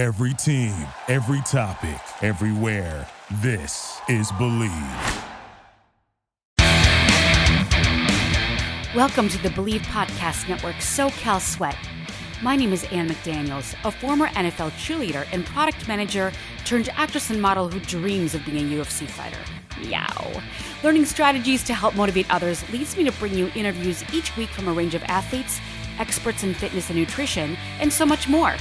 Every team, every topic, everywhere. This is Believe. Welcome to the Believe Podcast Network, SoCal Sweat. My name is Ann McDaniels, a former NFL cheerleader and product manager turned actress and model who dreams of being a UFC fighter. Meow. Learning strategies to help motivate others leads me to bring you interviews each week from a range of athletes, experts in fitness and nutrition, and so much more.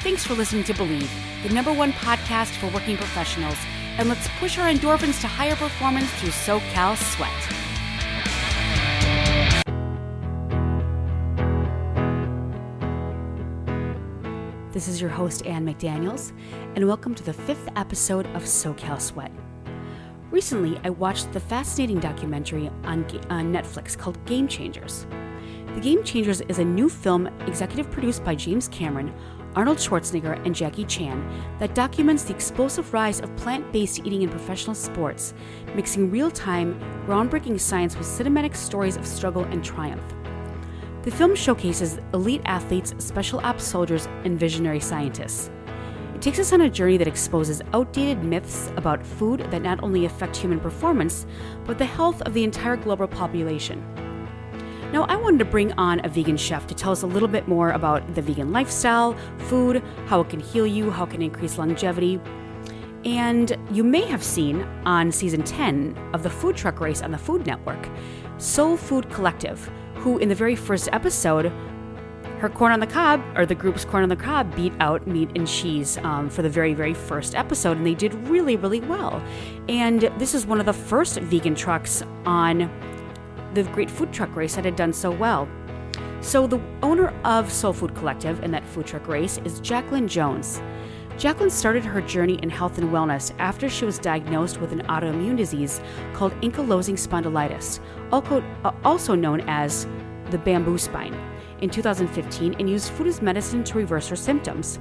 Thanks for listening to Believe, the number one podcast for working professionals, and let's push our endorphins to higher performance through SoCal Sweat. This is your host, Ann McDaniels, and welcome to the fifth episode of SoCal Sweat. Recently, I watched the fascinating documentary on Netflix called Game Changers. The Game Changers is a new film executive produced by James Cameron, Arnold Schwarzenegger, and Jackie Chan that documents the explosive rise of plant-based eating in professional sports, mixing real-time, groundbreaking science with cinematic stories of struggle and triumph. The film showcases elite athletes, special ops soldiers, and visionary scientists. It takes us on a journey that exposes outdated myths about food that not only affect human performance, but the health of the entire global population. Now, I wanted to bring on a vegan chef to tell us a little bit more about the vegan lifestyle, food, how it can heal you, how it can increase longevity. And you may have seen on season 10 of the Food Truck Race on the Food Network, Soul Food Collective, who in the very first episode, her corn on the cob, or the group's corn on the cob, beat out meat and cheese for the very, very first episode, and they did really, really well. And this is one of the first vegan trucks on the great food truck race that had done so well. So the owner of Soul Food Collective and that food truck race is Jacqueline Jones. Jacqueline started her journey in health and wellness after she was diagnosed with an autoimmune disease called ankylosing spondylitis, also known as the bamboo spine, in 2015, and used food as medicine to reverse her symptoms.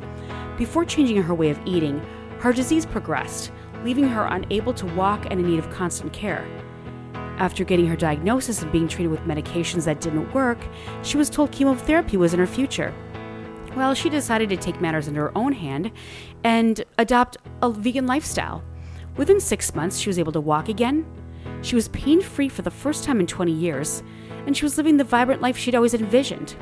Before changing her way of eating, her disease progressed, leaving her unable to walk and in need of constant care. After getting her diagnosis and being treated with medications that didn't work, she was told chemotherapy was in her future. Well, she decided to take matters into her own hand and adopt a vegan lifestyle. Within 6 months, she was able to walk again. She was pain-free for the first time in 20 years, and she was living the vibrant life she'd always envisioned.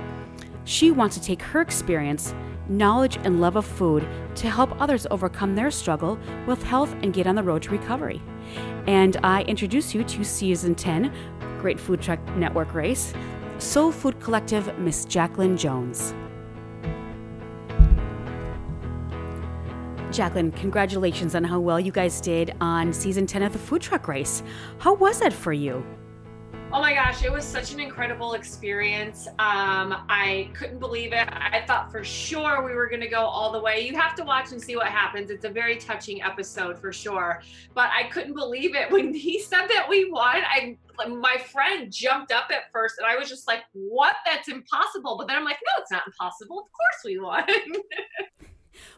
She wants to take her experience, knowledge, and love of food to help others overcome their struggle with health and get on the road to recovery. And I introduce you to Season 10, Great Food Truck Network Race, Soul Food Collective, Miss Jacqueline Jones. Jacqueline, congratulations on how well you guys did on season 10 of the Food Truck Race. How was that for you? Oh my gosh, it was such an incredible experience. I couldn't believe it. I thought for sure we were going to go all the way. You have to watch and see what happens. It's a very touching episode for sure. But I couldn't believe it. When he said that we won, my friend jumped up at first and I was just like, what? That's impossible. But then I'm like, no, it's not impossible. Of course we won.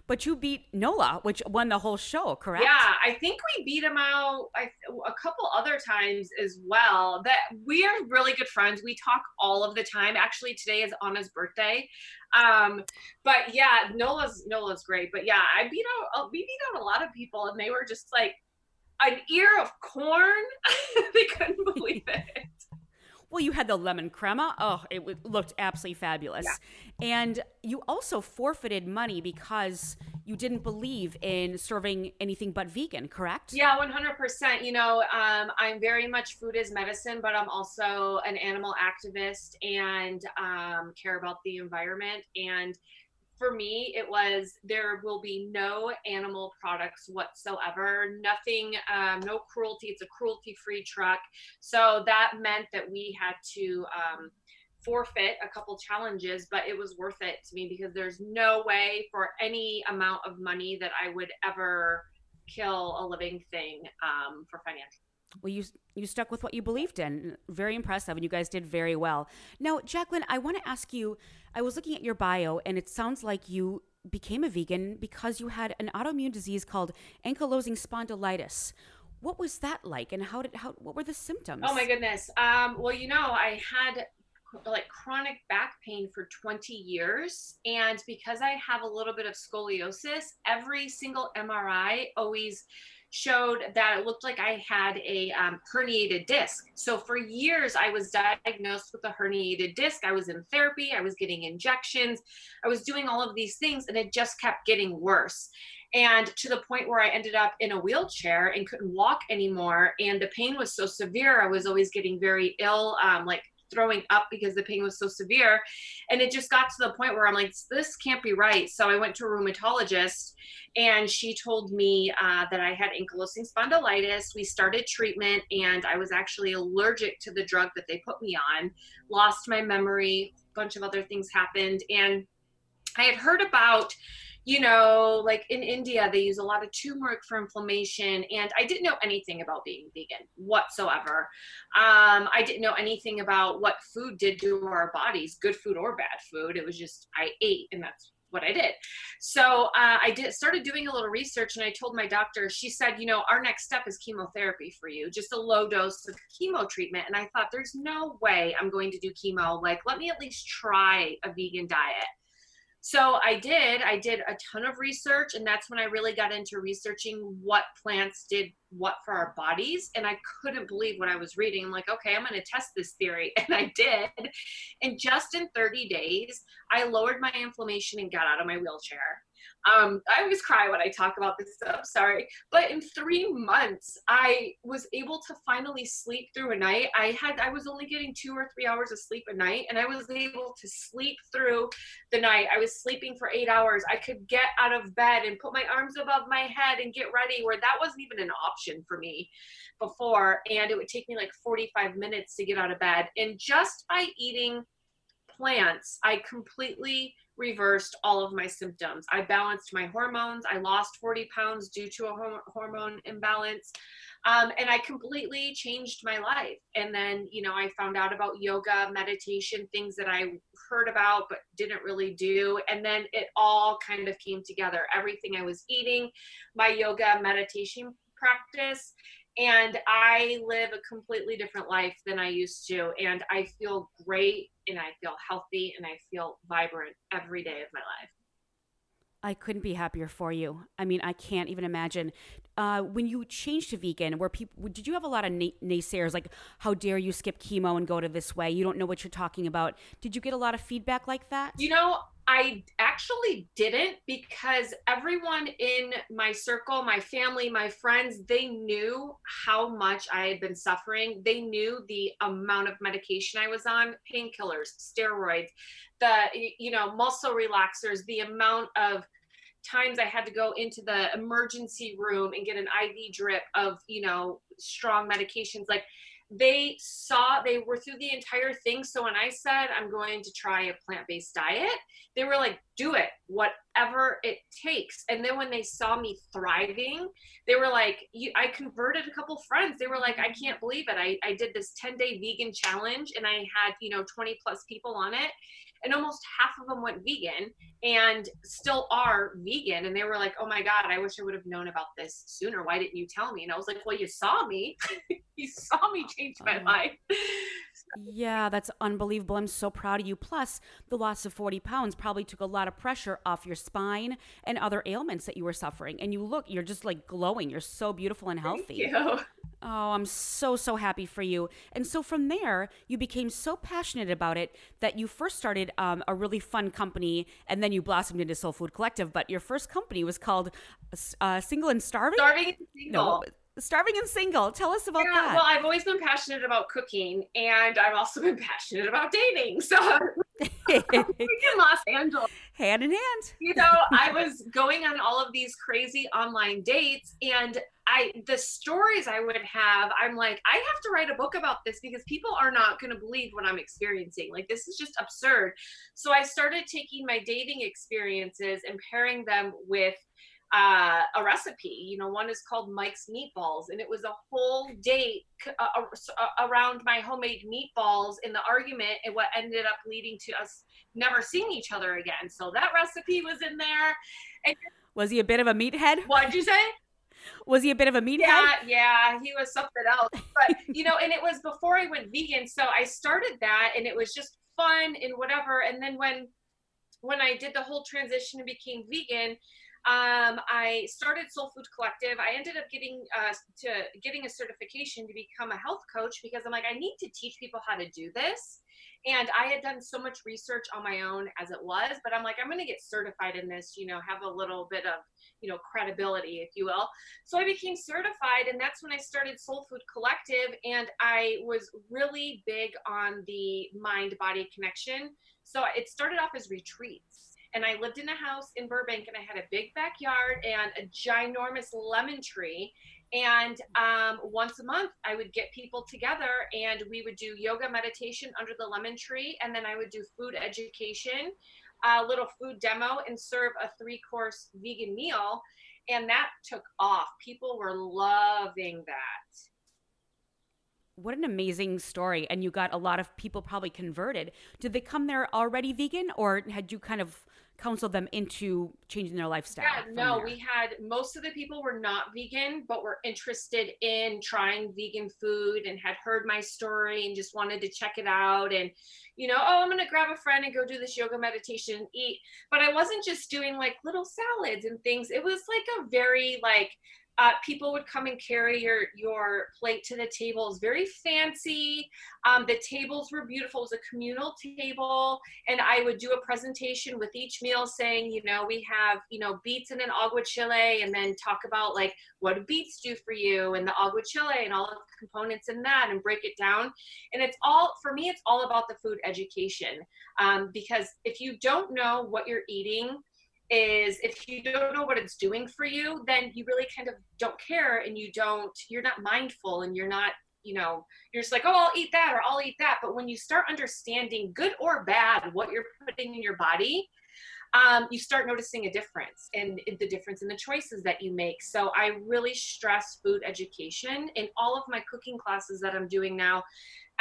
But you beat Nola, which won the whole show, correct? Yeah, I think we beat him out a couple other times as well. That we're really good friends. We talk all of the time. Actually, today is Anna's birthday. But yeah, Nola's great. But yeah, we beat out a lot of people, and they were just like an ear of corn. They couldn't believe it. Well, you had the lemon crema. Oh, it looked absolutely fabulous. Yeah. And you also forfeited money because you didn't believe in serving anything but vegan, correct? Yeah, 100%. You know, I'm very much food is medicine, but I'm also an animal activist and care about the environment. And for me, it was, there will be no animal products whatsoever, nothing, no cruelty. It's a cruelty-free truck. So that meant that we had to forfeit a couple challenges, but it was worth it to me because there's no way for any amount of money that I would ever kill a living thing for financial. Well, you stuck with what you believed in. Very impressive, and you guys did very well. Now, Jacqueline, I want to ask you, I was looking at your bio, and it sounds like you became a vegan because you had an autoimmune disease called ankylosing spondylitis. What was that like, and what were the symptoms? Oh, my goodness. Well, you know, I had like chronic back pain for 20 years. And because I have a little bit of scoliosis, every single MRI always showed that it looked like I had a herniated disc. So for years, I was diagnosed with a herniated disc. I was in therapy, I was getting injections, I was doing all of these things, and it just kept getting worse. And to the point where I ended up in a wheelchair and couldn't walk anymore. And the pain was so severe. I was always getting very ill, like throwing up because the pain was so severe. And it just got to the point where I'm like, this can't be right. So I went to a rheumatologist and she told me that I had ankylosing spondylitis. We started treatment and I was actually allergic to the drug that they put me on, lost my memory, a bunch of other things happened. And I had heard about, you know, like in India, they use a lot of turmeric for inflammation. And I didn't know anything about being vegan whatsoever. I didn't know anything about what food did to our bodies, good food or bad food. It was just, I ate and that's what I did. So I started doing a little research and I told my doctor, she said, you know, our next step is chemotherapy for you, just a low dose of chemo treatment. And I thought, there's no way I'm going to do chemo. Like, let me at least try a vegan diet. So I did a ton of research, and that's when I really got into researching what plants did what for our bodies. And I couldn't believe what I was reading. I'm like, okay, I'm going to test this theory. And I did. And just in 30 days, I lowered my inflammation and got out of my wheelchair. I always cry when I talk about this stuff, sorry. But in 3 months, I was able to finally sleep through a night. I was only getting 2 or 3 hours of sleep a night, and I was able to sleep through the night. I was sleeping for 8 hours. I could get out of bed and put my arms above my head and get ready, where that wasn't even an option for me before. And it would take me like 45 minutes to get out of bed. And just by eating plants, I completely reversed all of my symptoms. I balanced my hormones. I lost 40 pounds due to a hormone imbalance. And I completely changed my life. And then, you know, I found out about yoga, meditation, things that I heard about but didn't really do. And then it all kind of came together. Everything I was eating, my yoga, meditation practice, and I live a completely different life than I used to. And I feel great, and I feel healthy, and I feel vibrant every day of my life. I couldn't be happier for you. I mean, I can't even imagine. When you changed to vegan, did you have a lot of naysayers? Like, how dare you skip chemo and go to this way? You don't know what you're talking about. Did you get a lot of feedback like that? You know, I actually didn't, because everyone in my circle, my family, my friends, they knew how much I had been suffering. They knew the amount of medication I was on, painkillers, steroids, muscle relaxers, the amount of times I had to go into the emergency room and get an IV drip of, you know, strong medications. Like, they were through the entire thing. So when I said, I'm going to try a plant-based diet, they were like, do it, whatever it takes. And then when they saw me thriving, they were like, I converted a couple friends. They were like, I can't believe it. I did this 10-day vegan challenge and I had, you know, 20 plus people on it. And almost half of them went vegan and still are vegan. And they were like, oh my God, I wish I would have known about this sooner. Why didn't you tell me? And I was like, well, you saw me. You saw me change my life. Yeah, that's unbelievable. I'm so proud of you. Plus, the loss of 40 pounds probably took a lot of pressure off your spine and other ailments that you were suffering. And you're just like glowing. You're so beautiful and healthy. Thank you. Oh, I'm so, so happy for you. And so from there, you became so passionate about it that you first started a really fun company, and then you blossomed into Soul Food Collective. But your first company was called Single and Starving? Starving and Single. Tell us about that. Well, I've always been passionate about cooking, and I've also been passionate about dating. So in Los Angeles. Hand in hand. You know, I was going on all of these crazy online dates, and the stories I would have, I'm like, I have to write a book about this because people are not going to believe what I'm experiencing. Like, this is just absurd. So I started taking my dating experiences and pairing them with a recipe. You know, one is called Mike's Meatballs, and it was a whole date around my homemade meatballs in the argument, and what ended up leading to us never seeing each other again. So that recipe was in there. And was he a bit of a meathead? What'd you say? Was he a bit of a meathead? Yeah, he was something else. But, you know, and it was before I went vegan. So I started that, and it was just fun and whatever. And then when I did the whole transition and became vegan, I started Soul Food Collective. I ended up getting a certification to become a health coach, because I'm like, I need to teach people how to do this. And I had done so much research on my own as it was, but I'm like, I'm going to get certified in this, you know, have a little bit of, you know, credibility, if you will. So I became certified, and that's when I started Soul Food Collective. And I was really big on the mind-body connection. So it started off as retreats. And I lived in a house in Burbank, and I had a big backyard and a ginormous lemon tree. And once a month, I would get people together, and we would do yoga meditation under the lemon tree. And then I would do food education, a little food demo, and serve a 3-course vegan meal. And that took off. People were loving that. What an amazing story. And you got a lot of people probably converted. Did they come there already vegan, or had you kind of counseled them into changing their lifestyle? Yeah, no, we had, most of the people were not vegan, but were interested in trying vegan food and had heard my story and just wanted to check it out. And, you know, oh, I'm going to grab a friend and go do this yoga meditation and eat. But I wasn't just doing like little salads and things. It was like a very like, people would come and carry your plate to the table. It was very fancy. The tables were beautiful. It was a communal table. And I would do a presentation with each meal saying, you know, we have, you know, beets and an aguachile, and then talk about like what do beets do for you and the aguachile and all of the components in that, and break it down. And it's all, for me, it's all about the food education. Because if you don't know what you're eating, is if you don't know what it's doing for you, then you really kind of don't care, and you're not mindful, and you're not, you know, you're just like, oh, I'll eat that or I'll eat that. But when you start understanding, good or bad, what you're putting in your body, you start noticing a difference, and the difference in the choices that you make. So I really stress food education in all of my cooking classes that I'm doing now.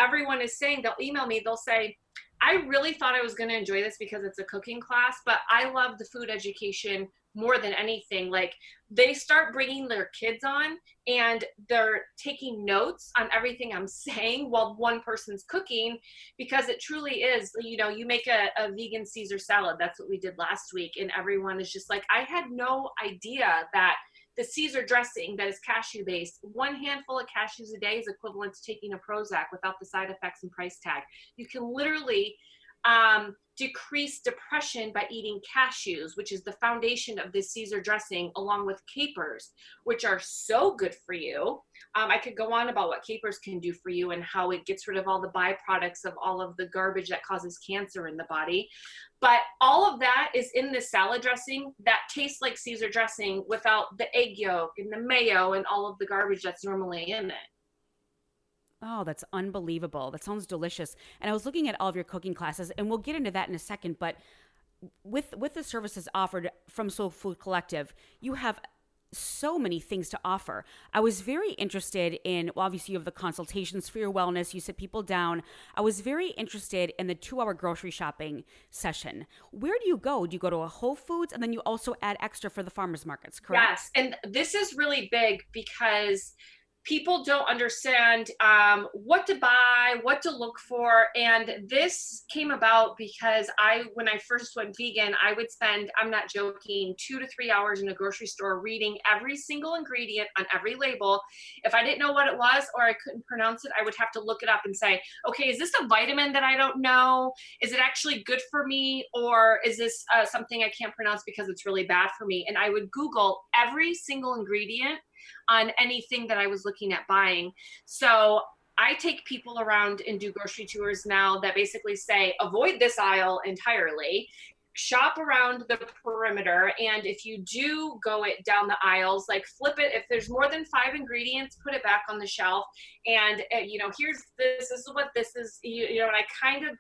Everyone is saying, they'll email me, they'll say, I really thought I was going to enjoy this because it's a cooking class, but I love the food education more than anything. Like, they start bringing their kids on, and they're taking notes on everything I'm saying while one person's cooking, because it truly is, you know, you make a vegan Caesar salad. That's what we did last week. And everyone is just like, I had no idea that the Caesar dressing that is cashew based, one handful of cashews a day is equivalent to taking a Prozac without the side effects and price tag. You can literally decrease depression by eating cashews, which is the foundation of the Caesar dressing, along with capers, which are so good for you. I could go on about what capers can do for you and how it gets rid of all the byproducts of all of the garbage that causes cancer in the body. But all of that is in the salad dressing that tastes like Caesar dressing without the egg yolk and the mayo and all of the garbage that's normally in it. Oh, that's unbelievable. That sounds delicious. And I was looking at all of your cooking classes, and we'll get into that in a second, but with the services offered from Soul Food Collective, you have so many things to offer. I was very interested in, well, obviously you have the consultations for your wellness, you sit people down. I was very interested in the 2-hour grocery shopping session. Where do you go? Do you go to a Whole Foods? And then you also add extra for the farmers markets, correct? Yes, and this is really big because people don't understand what to buy, what to look for. And this came about because when I first went vegan, I would spend, I'm not joking, 2 to 3 hours in a grocery store reading every single ingredient on every label. If I didn't know what it was or I couldn't pronounce it, I would have to look it up and say, okay, is this a vitamin that I don't know? Is it actually good for me? Or is this something I can't pronounce because it's really bad for me? And I would Google every single ingredient on anything that I was looking at buying. So I take people around and do grocery tours now that basically say, avoid this aisle entirely, shop around the perimeter. And if you do go it down the aisles, like flip it. If there's more than 5 ingredients, put it back on the shelf. And, you know, here's this, this is what this is, you know, and I kind of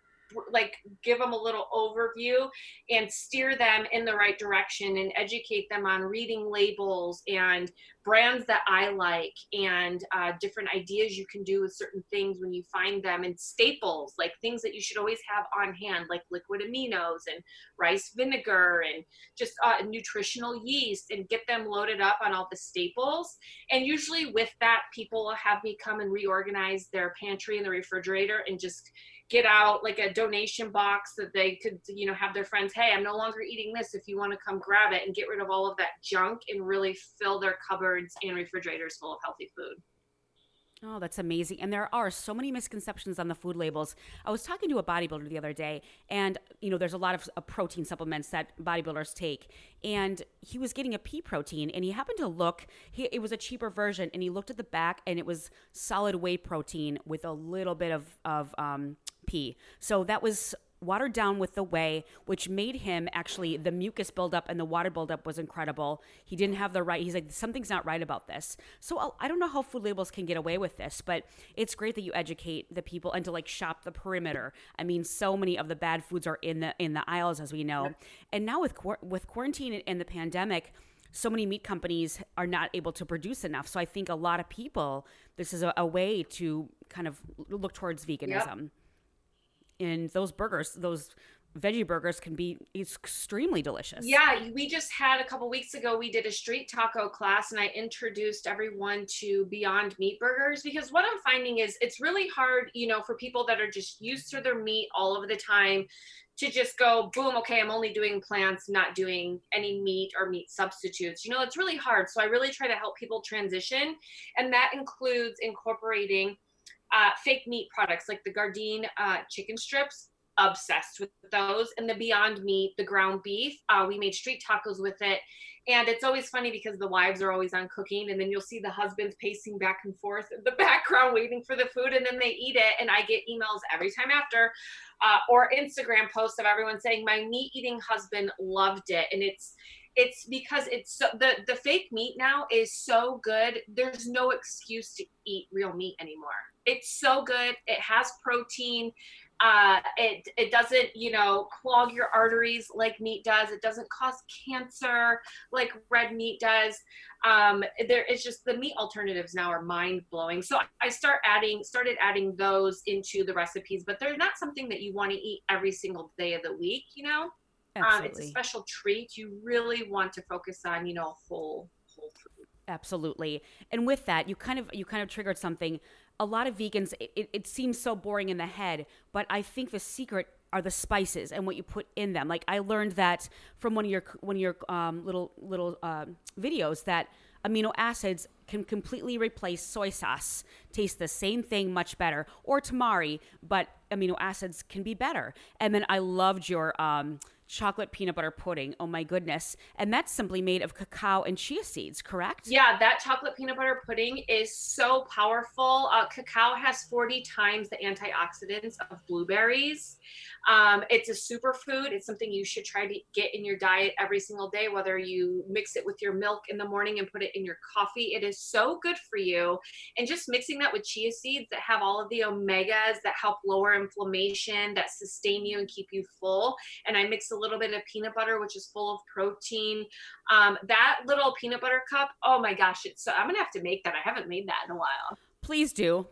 like give them a little overview and steer them in the right direction and educate them on reading labels and brands that I like and different ideas you can do with certain things when you find them, and staples, like things that you should always have on hand, like liquid aminos and rice vinegar and just nutritional yeast, and get them loaded up on all the staples. And usually with that, people have me come and reorganize their pantry and the refrigerator and just get out like a donation box that they could, you know, have their friends, hey, I'm no longer eating this. If you want to come grab it, and get rid of all of that junk and really fill their cupboards and refrigerators full of healthy food. Oh, that's amazing. And there are so many misconceptions on the food labels. I was talking to a bodybuilder the other day, and, you know, there's a lot of protein supplements that bodybuilders take. And he was getting a pea protein, and he happened to look, it was a cheaper version, and he looked at the back, and it was solid whey protein with a little bit of pea. So that was watered down with the whey, which made him actually, the mucus buildup and the water buildup was incredible. He didn't have the right, he's like, something's not right about this. So I don't know how food labels can get away with this, but it's great that you educate the people and to like shop the perimeter. I mean, so many of the bad foods are in the aisles, as we know. And now with quarantine and the pandemic, so many meat companies are not able to produce enough. So I think a lot of people, this is a way to kind of look towards veganism. Yep. And those burgers, those veggie burgers can be extremely delicious. Yeah, we just had a couple weeks ago, we did a street taco class, and I introduced everyone to Beyond Meat burgers, because what I'm finding is it's really hard, you know, for people that are just used to their meat all over the time to just go, boom, okay, I'm only doing plants, not doing any meat or meat substitutes. You know, it's really hard. So I really try to help people transition. And that includes incorporating fake meat products like the Gardein chicken strips, obsessed with those, and the Beyond Meat, the ground beef. We made street tacos with it. And it's always funny because the wives are always on cooking, and then you'll see the husbands pacing back and forth in the background waiting for the food, and then they eat it. And I get emails every time after or Instagram posts of everyone saying, my meat eating husband loved it. And it's because it's so, the fake meat now is so good. There's no excuse to eat real meat anymore. It's so good. It has protein. It doesn't, you know, clog your arteries like meat does. It doesn't cause cancer like red meat does. There is just, the meat alternatives now are mind blowing. So I started adding those into the recipes, but they're not something that you want to eat every single day of the week, you know? It's a special treat. You really want to focus on, you know, whole food. Absolutely. And with that, you kind of triggered something. A lot of vegans, it seems so boring in the head, but I think the secret are the spices and what you put in them. Like I learned that from one of your little videos, that amino acids can completely replace soy sauce. Tastes the same thing, much better, or tamari, but amino acids can be better. And then I loved your chocolate peanut butter pudding. Oh my goodness. And that's simply made of cacao and chia seeds, correct? Yeah, that chocolate peanut butter pudding is so powerful. Cacao has 40 times the antioxidants of blueberries. It's a superfood. It's something you should try to get in your diet every single day, whether you mix it with your milk in the morning and put it in your coffee. It is so good for you. And just mixing that with chia seeds that have all of the omegas that help lower inflammation, that sustain you and keep you full. And I mix a little bit of peanut butter, which is full of protein. That little peanut butter cup, oh my gosh, it's so, I'm gonna have to make that. I haven't made that in a while. Please do.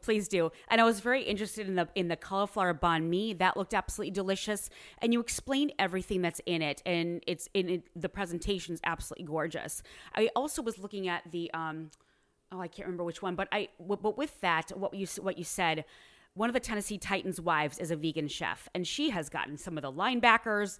And I was very interested in the cauliflower banh mi. That looked absolutely delicious. And you explained everything that's in it, and it's in it, the presentation's absolutely gorgeous. I also was looking at the I can't remember which one, but with that, what you said. One of the Tennessee Titans' wives is a vegan chef, and she has gotten some of the linebackers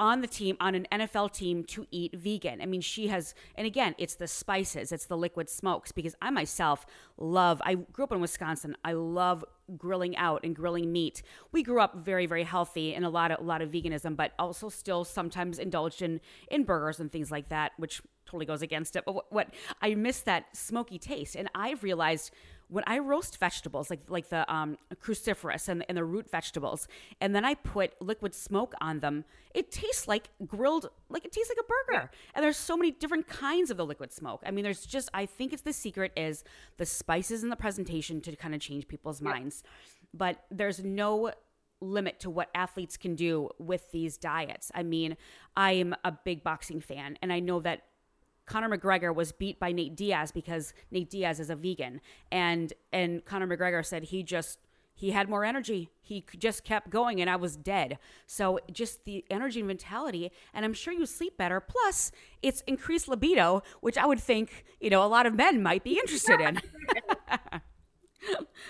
on the team, on an NFL team, to eat vegan. I mean, she has, and again, it's the spices, it's the liquid smokes, because I myself I grew up in Wisconsin. I love grilling out and grilling meat. We grew up very, very healthy and a lot of veganism, but also still sometimes indulged in burgers and things like that, which totally goes against it. But what I miss that smoky taste, and I've realized when I roast vegetables, like the cruciferous and the root vegetables, and then I put liquid smoke on them, it tastes like grilled, like it tastes like a burger. Yeah. And there's so many different kinds of the liquid smoke. I mean, there's just, I think it's the secret is the spices in the presentation to kind of change people's minds. But there's no limit to what athletes can do with these diets. I mean, I am a big boxing fan, and I know that Conor McGregor was beat by Nate Diaz because Nate Diaz is a vegan, and Conor McGregor said he had more energy. He just kept going, and I was dead. So just the energy and mentality, and I'm sure you sleep better. Plus, it's increased libido, which I would think, you know, a lot of men might be interested in.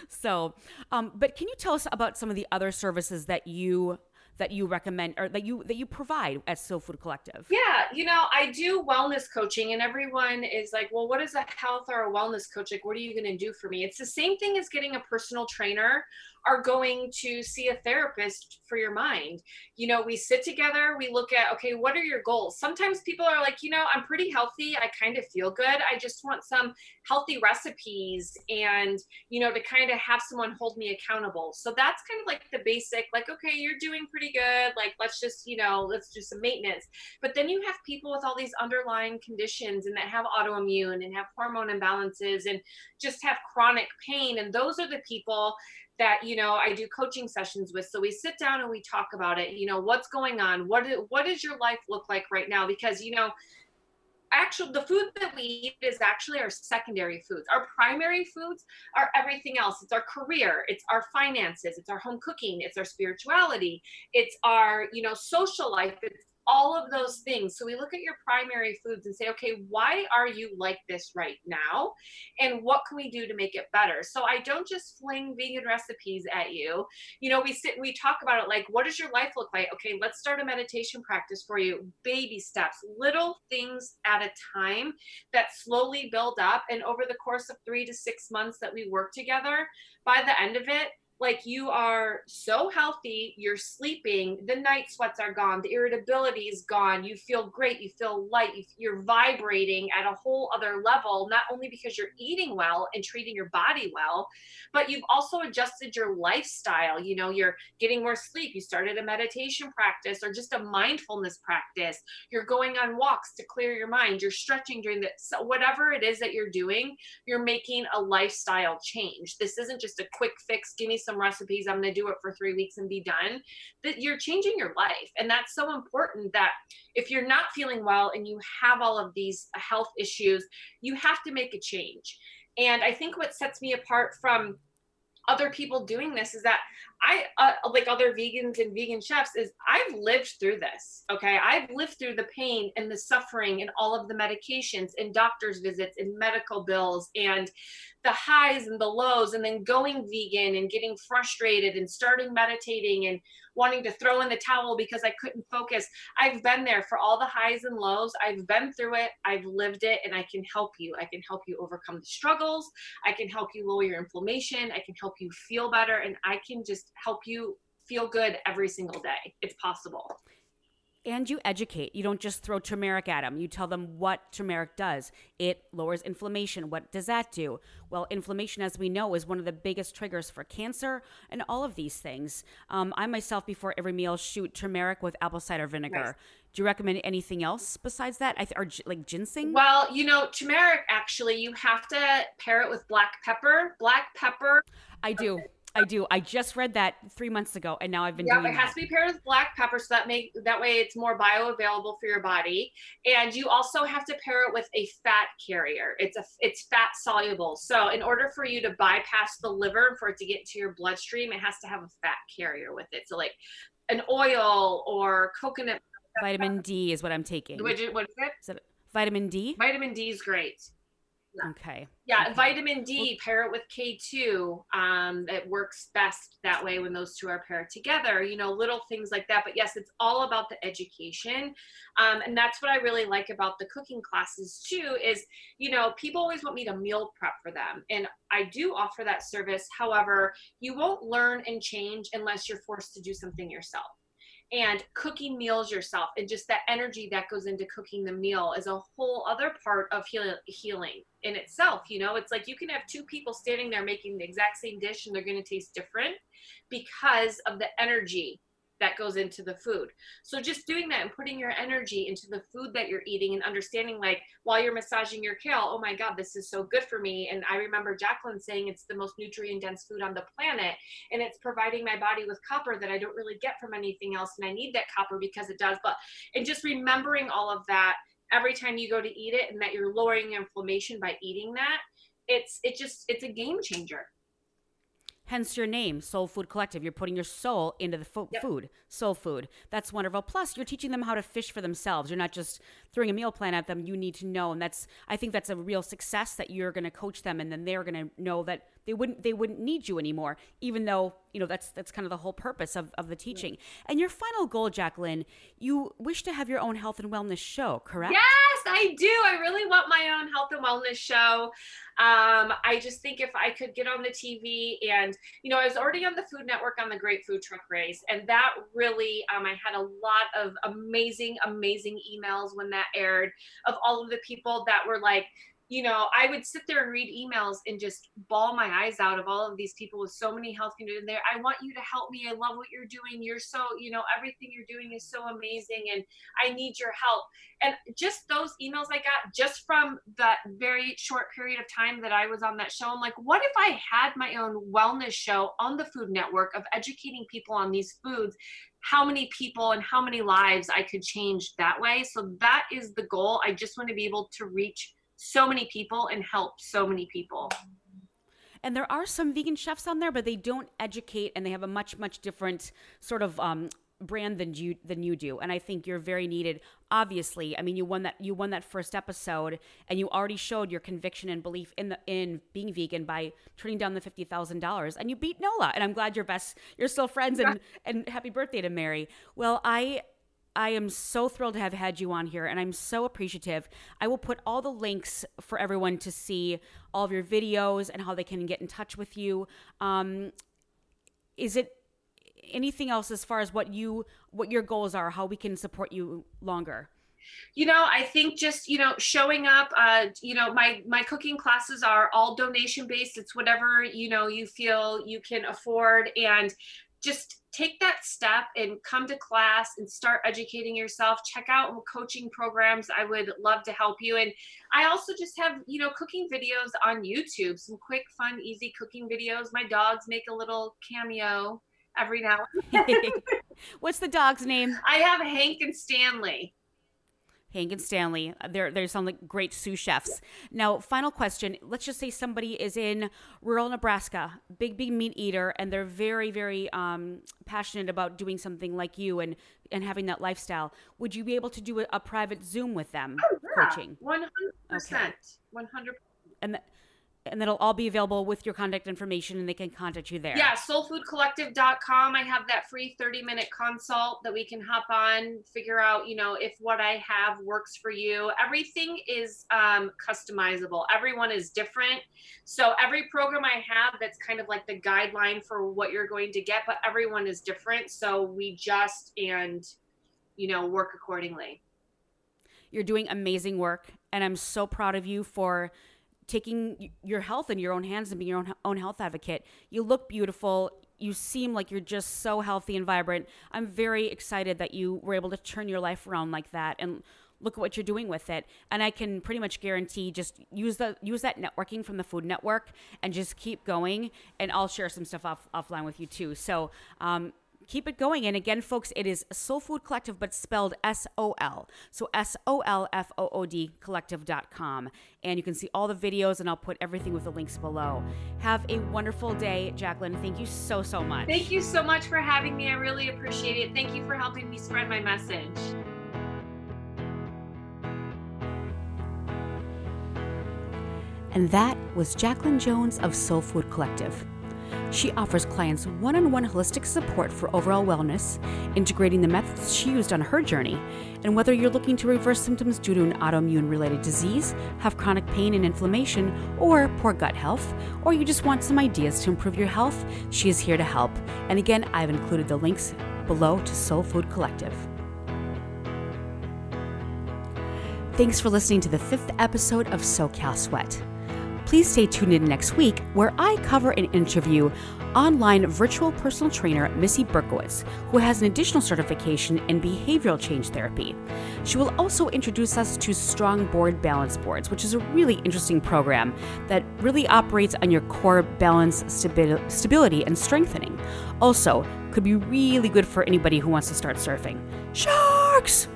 So, but can you tell us about some of the other services that you recommend or that you provide at Soul Food Collective? Yeah, I do wellness coaching, and everyone is like, well, what is a health or a wellness coach? Like, what are you going to do for me? It's the same thing as getting a personal trainer or going to see a therapist for your mind. We sit together, we look at, okay, what are your goals? Sometimes people are like, I'm pretty healthy. I kind of feel good. I just want some healthy recipes and, to kind of have someone hold me accountable. So that's kind of like the basic, like, okay, you're doing pretty good. Like, let's do some maintenance. But then you have people with all these underlying conditions and that have autoimmune and have hormone imbalances and just have chronic pain. And those are the people that, I do coaching sessions with. So we sit down and we talk about it, what's going on? What does your life look like right now? Because, the food that we eat is actually our secondary foods. Our primary foods are everything else. It's our career. It's our finances. It's our home cooking. It's our spirituality. It's our, social life. It's all of those things. So we look at your primary foods and say, okay, why are you like this right now? And what can we do to make it better? So I don't just fling vegan recipes at you. We sit and we talk about it. Like, what does your life look like? Okay, let's start a meditation practice for you. Baby steps, little things at a time that slowly build up. And over the course of 3 to 6 months that we work together, by the end of it, like, you are so healthy, you're sleeping, the night sweats are gone, the irritability is gone, you feel great, you feel light, you're vibrating at a whole other level, not only because you're eating well and treating your body well, but you've also adjusted your lifestyle. You're getting more sleep, you started a meditation practice or just a mindfulness practice, you're going on walks to clear your mind, you're stretching during that. So whatever it is that you're doing, you're making a lifestyle change. This isn't just a quick fix, give me some recipes, I'm going to do it for 3 weeks and be done. That you're changing your life. And that's so important, that if you're not feeling well and you have all of these health issues, you have to make a change. And I think what sets me apart from other people doing this is that I, like other vegans and vegan chefs, is I've lived through this. Okay. I've lived through the pain and the suffering and all of the medications and doctor's visits and medical bills and the highs and the lows, and then going vegan and getting frustrated and starting meditating and wanting to throw in the towel because I couldn't focus. I've been there for all the highs and lows. I've been through it. I've lived it, and I can help you. I can help you overcome the struggles. I can help you lower your inflammation. I can help you feel better, and I can just help you feel good every single day. It's possible. And you educate. You don't just throw turmeric at them. You tell them what turmeric does. It lowers inflammation. What does that do? Well, inflammation, as we know, is one of the biggest triggers for cancer and all of these things. I myself, before every meal, shoot turmeric with apple cider vinegar. Nice. Do you recommend anything else besides that? Like ginseng? Well, turmeric, actually, you have to pair it with black pepper. Black pepper. I do. I just read that 3 months ago, and now I've been doing it. It has to be paired with black pepper, so that way it's more bioavailable for your body. And you also have to pair it with a fat carrier. It's fat soluble. So in order for you to bypass the liver, for it to get into your bloodstream, it has to have a fat carrier with it. So like an oil or coconut. Vitamin D is what I'm taking. What is it? Is it vitamin D? Vitamin D is great. Okay. Yeah, okay. Vitamin D, pair it with K2. It works best that way when those two are paired together, little things like that. But yes, it's all about the education. And that's what I really like about the cooking classes too, is, people always want me to meal prep for them. And I do offer that service. However, you won't learn and change unless you're forced to do something yourself. And cooking meals yourself, and just that energy that goes into cooking the meal, is a whole other part of healing in itself. It's like you can have two people standing there making the exact same dish, and they're going to taste different because of the energy that goes into the food. So just doing that and putting your energy into the food that you're eating, and understanding, like, while you're massaging your kale, oh my God, this is so good for me. And I remember Jacqueline saying it's the most nutrient dense food on the planet, and it's providing my body with copper that I don't really get from anything else. And I need that copper because it does. But, and just remembering all of that every time you go to eat it, and that you're lowering your inflammation by eating that, it's a game changer. Hence your name, Soul Food Collective. You're putting your soul into the food, soul food. That's wonderful. Plus, you're teaching them how to fish for themselves. You're not just throwing a meal plan at them. You need to know, and I think that's a real success that you're going to coach them, and then they're going to know that they wouldn't need you anymore, even though, you know, that's kind of the whole purpose of the teaching. And your final goal, Jacqueline, you wish to have your own health and wellness show, correct? Yes, I do. I really want my own health and wellness show. I just think if I could get on the TV and, you know, I was already on the Food Network on the Great Food Truck Race, and that really, I had a lot of amazing emails when that aired of all of the people that were like, you know, I would sit there and read emails and just bawl my eyes out of all of these people with so many health conditions there. I want you to help me. I love what you're doing. You're so, you know, everything you're doing is so amazing, and I need your help. And just those emails I got just from that very short period of time that I was on that show, I'm like, what if I had my own wellness show on the Food Network of educating people on these foods? How many people and how many lives I could change that way. So that is the goal. I just want to be able to reach so many people and help so many people. And there are some vegan chefs on there, but they don't educate, and they have a much different sort of brand than you do. And I think you're very needed. Obviously, I mean, you won that first episode, and you already showed your conviction and belief in being vegan by turning down the $50,000, and you beat Nola. And I'm glad you're still friends, and happy birthday to Mary. Well, I am so thrilled to have had you on here, and I'm so appreciative. I will put all the links for everyone to see all of your videos and how they can get in touch with you. Is it anything else as far as what your goals are, how we can support you longer? You know, I think just, you know, showing up, you know, my cooking classes are all donation based. It's whatever, you know, you feel you can afford, and just take that step and come to class and start educating yourself. Check out coaching programs. I would love to help you. And I also just have, you know, cooking videos on YouTube, some quick, fun, easy cooking videos. My dogs make a little cameo every now and then. What's the dog's name? I have Hank and Stanley. Hank and Stanley, they sound like great sous chefs. Now, final question. Let's just say somebody is in rural Nebraska, big meat eater, and they're very, very passionate about doing something like you and having that lifestyle. Would you be able to do a private Zoom with them? Oh, yeah. Coaching? 100%. 100%. And that'll all be available with your contact information, and they can contact you there. Yeah, soulfoodcollective.com. I have that free 30-minute consult that we can hop on, figure out, you know, if what I have works for you. Everything is customizable. Everyone is different. So every program I have, that's kind of like the guideline for what you're going to get, but everyone is different. So we work accordingly. You're doing amazing work, and I'm so proud of you for taking your health in your own hands and being your own health advocate. You look beautiful. You seem like you're just so healthy and vibrant. I'm very excited that you were able to turn your life around like that, and look at what you're doing with it. And I can pretty much guarantee, just use that networking from the Food Network and just keep going. And I'll share some stuff offline with you too. So, keep it going. And again, folks, it is Soul Food Collective, but spelled S-O-L. So SOLFOOD collective.com. And you can see all the videos, and I'll put everything with the links below. Have a wonderful day, Jacqueline. Thank you so, so much. Thank you so much for having me. I really appreciate it. Thank you for helping me spread my message. And that was Jacqueline Jones of Soul Food Collective. She offers clients one-on-one holistic support for overall wellness, integrating the methods she used on her journey. And whether you're looking to reverse symptoms due to an autoimmune-related disease, have chronic pain and inflammation, or poor gut health, or you just want some ideas to improve your health, she is here to help. And again, I've included the links below to Soul Food Collective. Thanks for listening to the 5th episode of SoCal Sweat. Please stay tuned in next week, where I cover and interview online virtual personal trainer Missy Berkowitz, who has an additional certification in behavioral change therapy. She will also introduce us to Strong Board Balance Boards, which is a really interesting program that really operates on your core balance, stability, and strengthening. Also, could be really good for anybody who wants to start surfing. Sharks!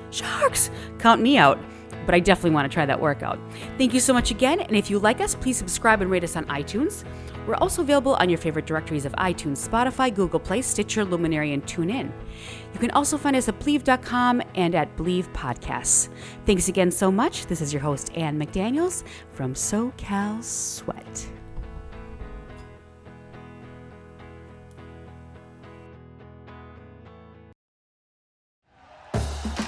Count me out. but I definitely want to try that workout. Thank you so much again, and if you like us, please subscribe and rate us on iTunes. We're also available on your favorite directories of iTunes, Spotify, Google Play, Stitcher, Luminary, and TuneIn. You can also find us at Believe.com and at Believe Podcasts. Thanks again so much. This is your host, Ann McDaniels from SoCal Sweat.